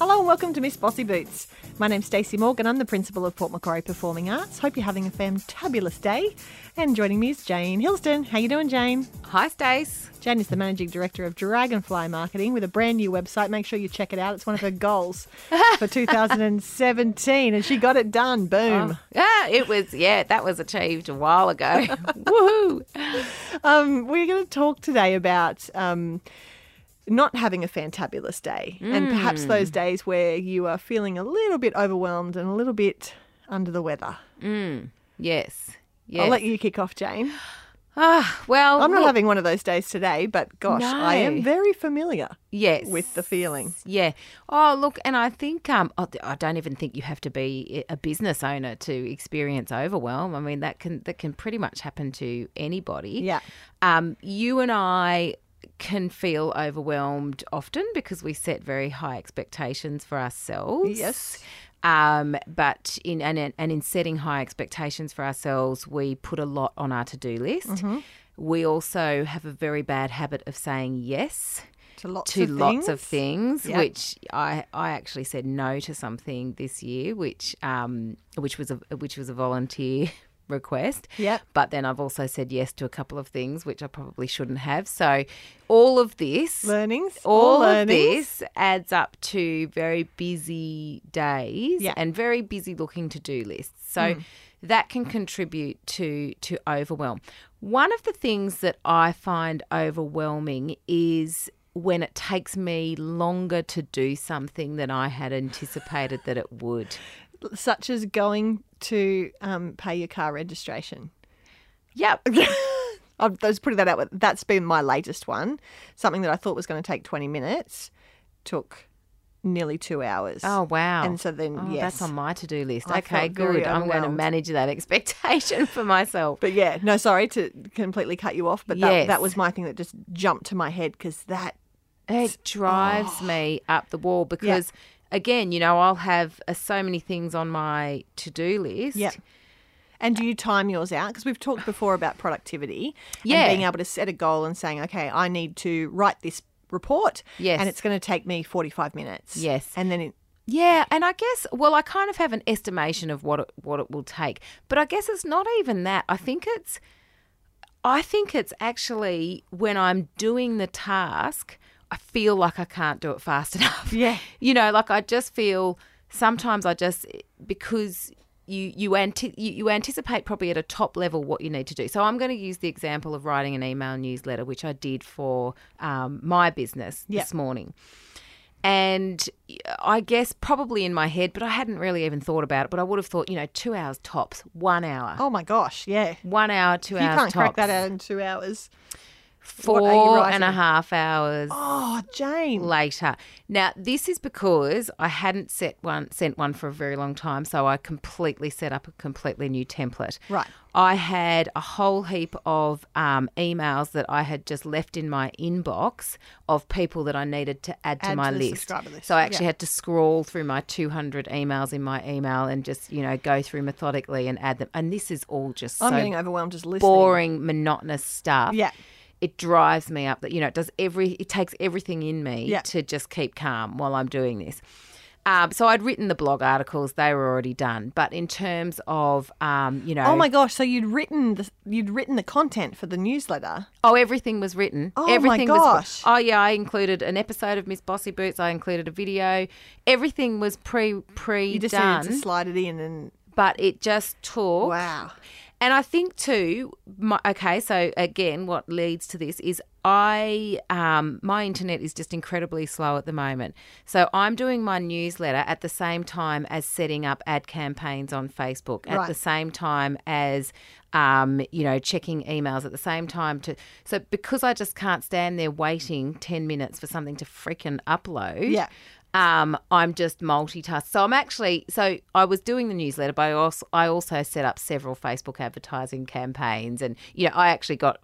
Hello and welcome to Miss Bossy Boots. My name's Stacey Morgan. I'm the principal of Port Macquarie Performing Arts. Hope you're having a fantabulous day. And joining me is Jane Hilston. How you doing, Jane? Hi, Stace. Jane is the managing director of Dragonfly Marketing with a brand new website. Make sure you check it out. It's one of her goals for 2017, and she got it done. Boom! Oh, yeah, that was achieved a while ago. Woohoo! We're going to talk today about not having a fantabulous day and perhaps those days where you are feeling a little bit overwhelmed and a little bit under the weather. Yes. I'll let you kick off, Jane. Well, I'm not having one of those days today, but gosh, no. I am very familiar with the feeling. Yeah. Oh, look, and I think I don't even think you have to be a business owner to experience overwhelm. I mean, that can pretty much happen to anybody. Yeah. You and I can feel overwhelmed often because we set very high expectations for ourselves. Yes. But in setting high expectations for ourselves, we put a lot on our to-do list. Mm-hmm. We also have a very bad habit of saying yes to lots of things, yep. Which I actually said no to something this year, which was a volunteer request. Yep. But then I've also said yes to a couple of things which I probably shouldn't have. So all of this this adds up to very busy days and very busy looking to-do lists. So that can contribute to overwhelm. One of the things that I find overwhelming is when it takes me longer to do something than I had anticipated that it would. Such as going to pay your car registration. Yep. I was putting that out. That's been my latest one. Something that I thought was going to take 20 minutes took nearly 2 hours. Oh, wow. And so then, that's on my to-do list. Okay, good. I'm going to manage that expectation for myself. But yeah, no, sorry to completely cut you off, but that was my thing that just jumped to my head because it drives me up the wall because again, I'll have so many things on my to-do list. Yeah. And do you time yours out? Because we've talked before about productivity and being able to set a goal and saying, okay, I need to write this report and it's going to take me 45 minutes. Yes. And then and I guess, well, I kind of have an estimation of what it will take. But I guess it's not even that. I think it's actually when I'm doing the task, I feel like I can't do it fast enough. Yeah. Like I just feel sometimes because you anticipate probably at a top level what you need to do. So I'm going to use the example of writing an email newsletter, which I did for my business this morning. And I guess probably in my head, but I hadn't really even thought about it, but I would have thought, 2 hours tops, 1 hour. Oh my gosh, yeah. 1 hour, 2 hours tops. You can't crack that out in 2 hours. 4.5 hours Oh, Jane. Later. Now, this is because I hadn't sent one for a very long time, so I completely set up a completely new template. Right. I had a whole heap of emails that I had just left in my inbox of people that I needed to add to my list. So I actually had to scroll through my 200 emails in my email and just, go through methodically and add them. And this is all just I'm getting overwhelmed just listening. Boring, monotonous stuff. Yeah. It drives me up that, it takes everything in me to just keep calm while I'm doing this. So I'd written the blog articles; they were already done. But in terms of, oh my gosh! So you'd written the content for the newsletter. Oh, everything was written. Oh everything my gosh! I included an episode of Miss Bossy Boots. I included a video. Everything was pre-done. You just needed to slide it in, but it just took. Wow. And I think too, so again, what leads to this is my internet is just incredibly slow at the moment. So I'm doing my newsletter at the same time as setting up ad campaigns on Facebook, at the same time as, checking emails at the same time. So because I just can't stand there waiting 10 minutes for something to freaking upload. Yeah. I'm just multitasked. So I was doing the newsletter, but I also set up several Facebook advertising campaigns and, I actually got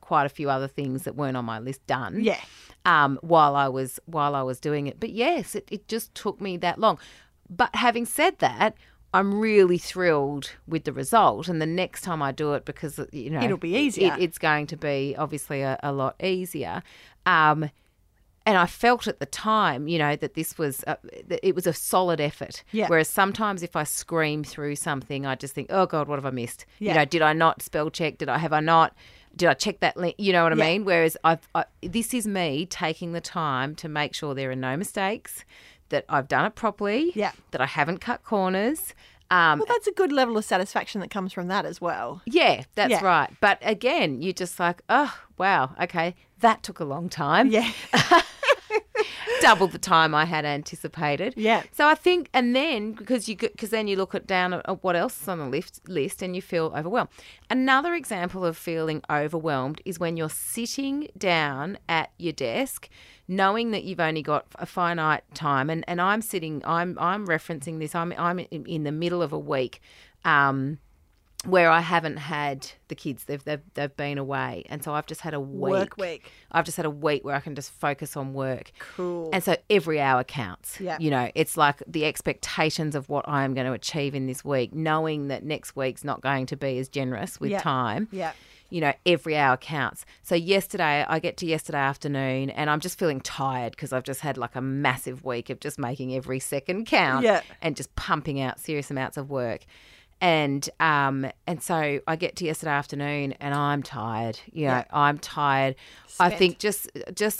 quite a few other things that weren't on my list done. Yeah. While I was doing it. But yes, it just took me that long. But having said that, I'm really thrilled with the result, and the next time I do it, because, it'll be easier. It's going to be obviously a lot easier. And I felt at the time, you know, that this was it was a solid effort. Yeah. Whereas sometimes if I scream through something, I just think, oh, God, what have I missed? Yeah. You know, did I not spell check? Did I check that link? You know what I mean? Whereas this is me taking the time to make sure there are no mistakes, that I've done it properly, that I haven't cut corners. Well, that's a good level of satisfaction that comes from that as well. Yeah, that's right. But again, you're just like, oh, wow, okay, that took a long time. Yeah. Double the time I had anticipated. Yeah. So I think, and then because then you look down at what else is on the list and you feel overwhelmed. Another example of feeling overwhelmed is when you're sitting down at your desk, knowing that you've only got a finite time. And I'm referencing this. I'm in the middle of a week, where I haven't had the kids, they've been away, and so I've just had a week. Work week. I've just had a week where I can just focus on work. Cool. And so every hour counts. Yeah. You know, it's like the expectations of what I am going to achieve in this week, knowing that next week's not going to be as generous with time. Yeah. You know, every hour counts. So yesterday, I get to yesterday afternoon and I'm just feeling tired because I've just had like a massive week of just making every second count and just pumping out serious amounts of work. And so I get to yesterday afternoon and I'm tired. You know, I'm tired. Spent. I think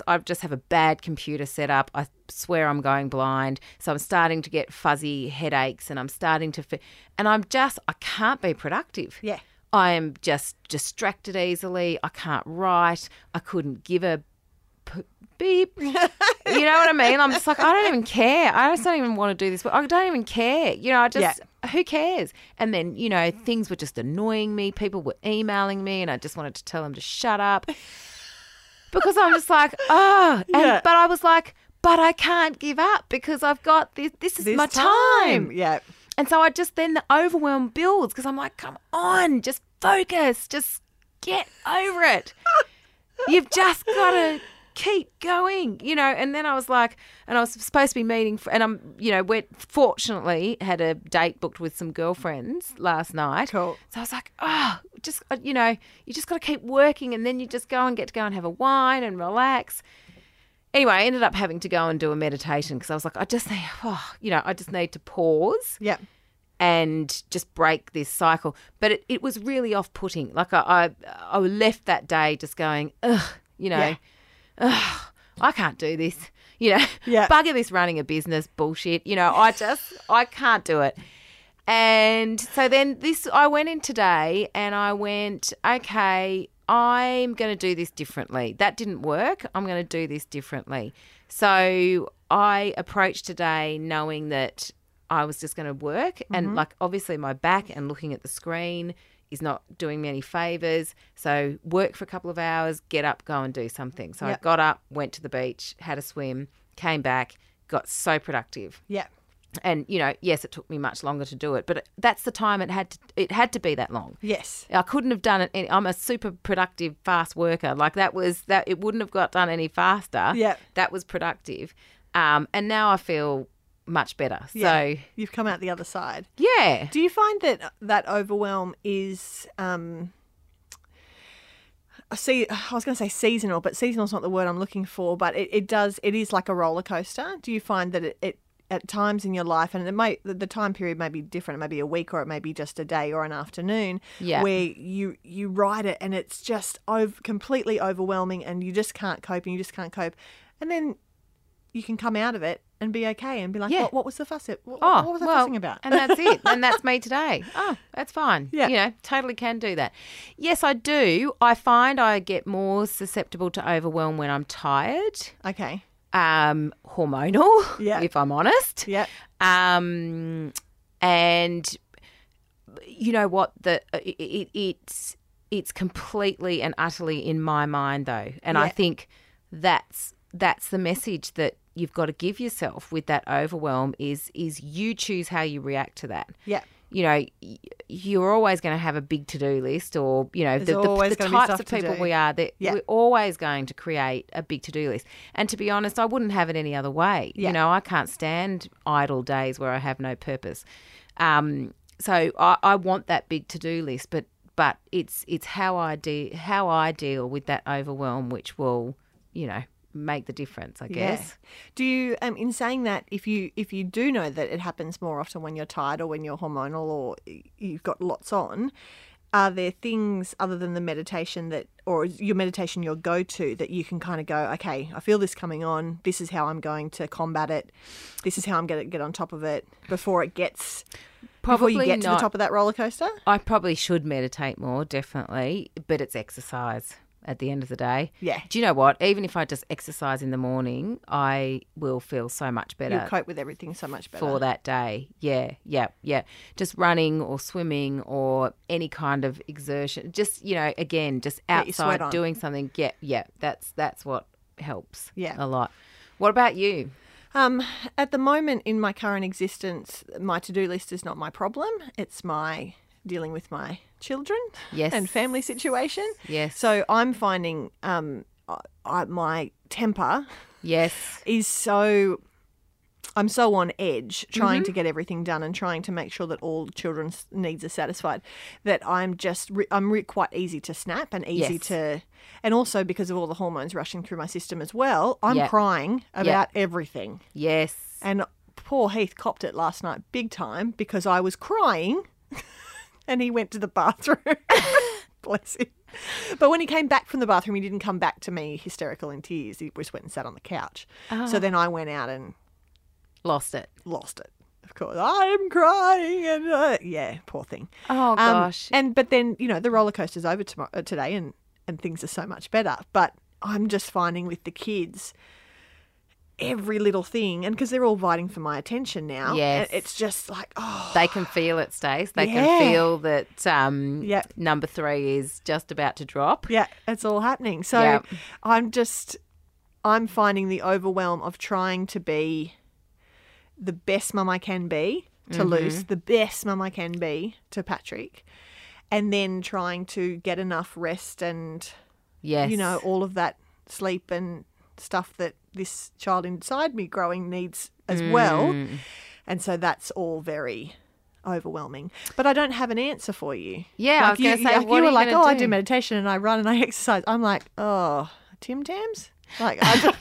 I just have a bad computer set up. I swear I'm going blind. So I'm starting to get fuzzy headaches and I'm starting to I can't be productive. Yeah. I am just distracted easily. I can't write. I couldn't give a beep. You know what I mean? I'm just like, I don't even care. I just don't even want to do this. I don't even care. You know, I just... Yeah. Who cares? And then, you know, things were just annoying me. People were emailing me and I just wanted to tell them to shut up because I'm just like, oh. And, but I was like, but I can't give up because I've got this. This is my time. Yeah. And so I just then the overwhelm builds because I'm like, come on, just focus. Just get over it. You've just got to keep going, you know. And then I was like, and I was supposed to be fortunately had a date booked with some girlfriends last night. Cool. So I was like, oh, just, you know, you just got to keep working and then you just get to go and have a wine and relax. Anyway, I ended up having to go and do a meditation because I was like, I just need to pause. Yeah. And just break this cycle. But it was really off-putting. Like I left that day just going, ugh, you know. Yeah. Ugh, I can't do this, you know, bugger this running a business bullshit, you know, I can't do it. And so then I went in today and I went, okay, I'm going to do this differently. That didn't work. I'm going to do this differently. So I approached today knowing that I was just going to work and like obviously my back and looking at the screen is not doing me any favours. So work for a couple of hours, get up, go and do something. So I got up, went to the beach, had a swim, came back, got so productive. Yeah. And, you know, yes, it took me much longer to do it, but that's the time it had to be that long. Yes. I couldn't have done it. I'm a super productive, fast worker. Like that it wouldn't have got done any faster. Yeah. That was productive. And now I feel much better. Yeah. So you've come out the other side. Yeah. Do you find that overwhelm is I was going to say seasonal, but seasonal's not the word I'm looking for, but it is like a roller coaster. Do you find that it at times in your life, and it may the time period may be different, it may be a week or it may be just a day or an afternoon where you ride it and it's just completely overwhelming and you just can't cope and you just can't cope. And then you can come out of it and be okay and be like, what was the fuss? What was I fussing about? And that's it. And that's me today. Oh, that's fine. Yeah. You know, totally can do that. Yes, I do. I find I get more susceptible to overwhelm when I'm tired. Okay. Hormonal, if I'm honest. Yeah. And you know what? It's completely and utterly in my mind though. And I think that's the message that you've got to give yourself with that overwhelm is you choose how you react to that. Yeah. You know, you're always going to have a big to-do list or, you know, the types of people we are, that we're always going to create a big to-do list. And to be honest, I wouldn't have it any other way. Yeah. You know, I can't stand idle days where I have no purpose. So I want that big to-do list, but it's how I deal with that overwhelm, which will, you know, make the difference, I guess. Yeah. Do you, in saying that, if you do know that it happens more often when you're tired or when you're hormonal or you've got lots on, are there things other than the meditation that, or is your meditation your go-to, that you can kind of go, okay, I feel this coming on, this is how I'm going to combat it, this is how I'm going to get on top of it before it gets, probably before you get to the top of that roller coaster? I probably should meditate more, definitely, but it's exercise at the end of the day. Yeah. Do you know what? Even if I just exercise in the morning, I will feel so much better. You'll cope with everything so much better. For that day. Yeah, yeah, yeah. Just running or swimming or any kind of exertion. Just, you know, again, just outside doing something. Yeah, yeah. That's what helps a lot. What about you? At the moment in my current existence, my to-do list is not my problem. It's my dealing with my children and family situation. Yes. So I'm finding my temper is so, I'm so on edge trying to get everything done and trying to make sure that all children's needs are satisfied, that I'm just, I'm quite easy to snap and easy to, and also because of all the hormones rushing through my system as well, I'm crying about everything. Yes. And poor Heath copped it last night big time because I was crying and he went to the bathroom. Bless him. But when he came back from the bathroom, he didn't come back to me hysterical in tears. He just went and sat on the couch. Oh. So then I went out and... Lost it. Of course. I'm crying. And poor thing. Oh, gosh. But then, you know, the roller coaster's over today and things are so much better. But I'm just finding with the kids... every little thing, and because they're all vying for my attention now, it's just like, oh. They can feel it, Stace. They can feel that number three is just about to drop. Yeah, it's all happening. So I'm finding the overwhelm of trying to be the best mum I can be to Luce, the best mum I can be to Patrick, and then trying to get enough rest and, you know, all of that sleep and stuff that this child inside me growing needs as well. And so that's all very overwhelming. But I don't have an answer for you. Yeah, like I was going to say, what you were like, oh, I do meditation and I run and I exercise. I'm like, oh, Tim Tams? Like, I don't.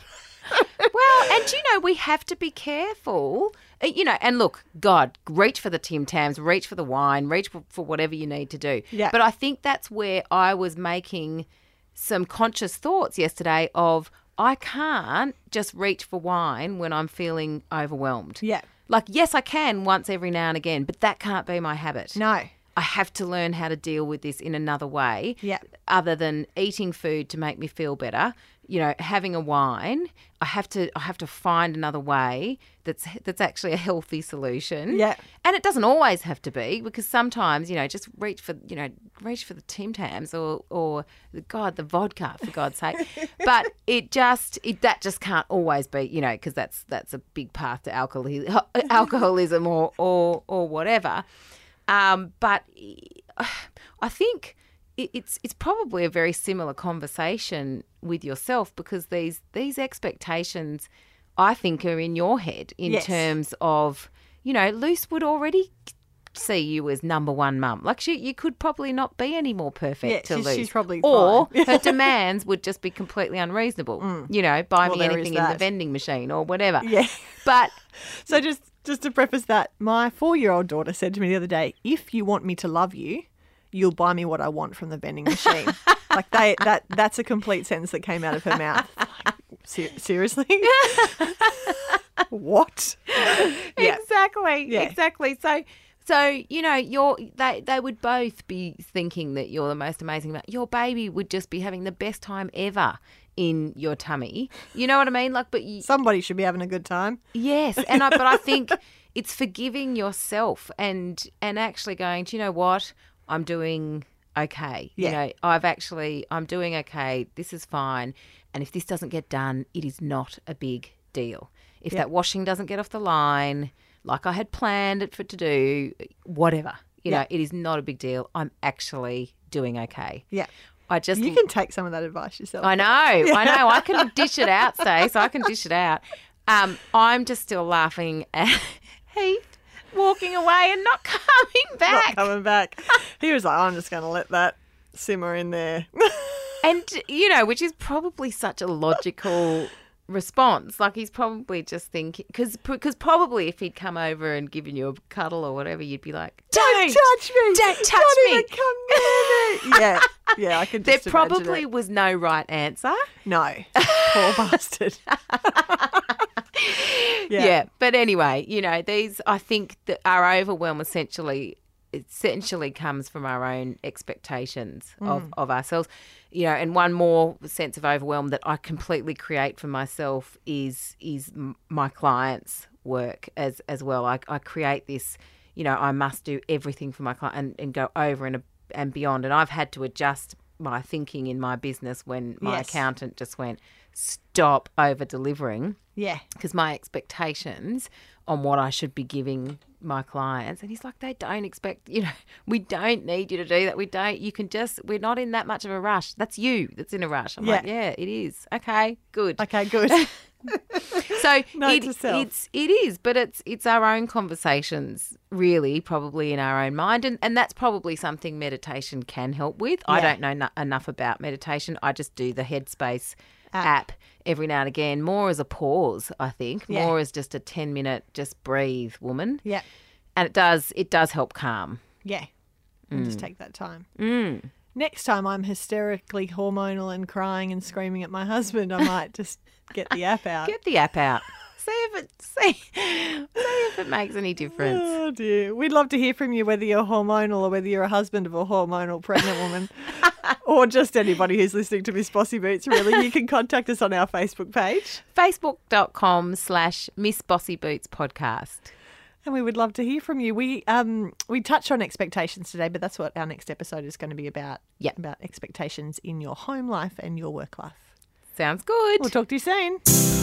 Well, and you know, we have to be careful, you know, and look, God, reach for the Tim Tams, reach for the wine, reach for whatever you need to do. Yeah. But I think that's where I was making some conscious thoughts yesterday of, I can't just reach for wine when I'm feeling overwhelmed. Yeah. Like, yes, I can once every now and again, but that can't be my habit. No. I have to learn how to deal with this in another way other than eating food to make me feel better, you know, having a wine. I have to find another way that's actually a healthy solution. Yeah. And it doesn't always have to be, because sometimes, you know, just reach for the Tim Tams or the vodka, for God's sake. But that just can't always be, you know, because that's a big path to alcoholism or whatever. But I think it's probably a very similar conversation with yourself, because these expectations, I think, are in your head in terms of, you know, Luce would already see you as number one mum. Like you could probably not be any more perfect to Luce. She's probably fine. Or her demands would just be completely unreasonable. You know, buy me anything in the vending machine or whatever. Yeah. But so Just to preface that, my 4-year-old daughter said to me the other day, if you want me to love you, you'll buy me what I want from the vending machine. Like that's a complete sentence that came out of her mouth. Like, seriously? What? Yeah. Exactly. Yeah. Exactly. So, you know, they would both be thinking that you're the most amazing mum. Your baby would just be having the best time ever in your tummy. You know what I mean? Like, but somebody should be having a good time. Yes. But I think it's forgiving yourself and actually going, do you know what? I'm doing okay. Yeah. You know, I'm doing okay. This is fine. And if this doesn't get done, it is not a big deal. If that washing doesn't get off the line like I had planned it for to do, whatever, you know, it is not a big deal. I'm actually doing okay. Yeah. You can take some of that advice yourself. I know. I can dish it out, Stace. I can dish it out. I'm just still laughing at Heath walking away and not coming back. He was like, I'm just going to let that simmer in there. And, you know, which is probably such a logical response. Like, he's probably just thinking, because probably if he'd come over and given you a cuddle or whatever, you'd be like, don't touch me. Don't touch me. Even come near me. Yeah. Yeah, I can just imagine it. There probably was no right answer. No. Poor bastard. Yeah. But anyway, you know, these, I think that our overwhelm essentially comes from our own expectations of ourselves. You know, and one more sense of overwhelm that I completely create for myself is my clients' work as well. I create this, you know, I must do everything for my client and go over and beyond. And I've had to adjust my thinking in my business when my accountant just went, stop over-delivering. Yeah. Because my expectations on what I should be giving my clients, and he's like, they don't expect, you know, we don't need you to do that. We don't, you can just, we're not in that much of a rush. That's you that's in a rush. I'm like, yeah, it is. Okay, good. Okay, good. So it is, but it's our own conversations really, probably in our own mind, and that's probably something meditation can help with. Yeah. I don't know enough about meditation. I just do the Headspace app every now and again, more as a pause, I think, more as just a 10-minute just breathe woman. Yeah. And it does help calm. Yeah. And just take that time. Mm. Next time I'm hysterically hormonal and crying and screaming at my husband, I might just get the app out. Get the app out. See if it makes any difference. Oh dear. We'd love to hear from you, whether you're hormonal or whether you're a husband of a hormonal pregnant woman or just anybody who's listening to Miss Bossy Boots, really. You can contact us on our Facebook page. Facebook.com/Miss Bossy Boots Podcast. And we would love to hear from you. We touched on expectations today, but that's what our next episode is going to be about. Yeah. About expectations in your home life and your work life. Sounds good. We'll talk to you soon.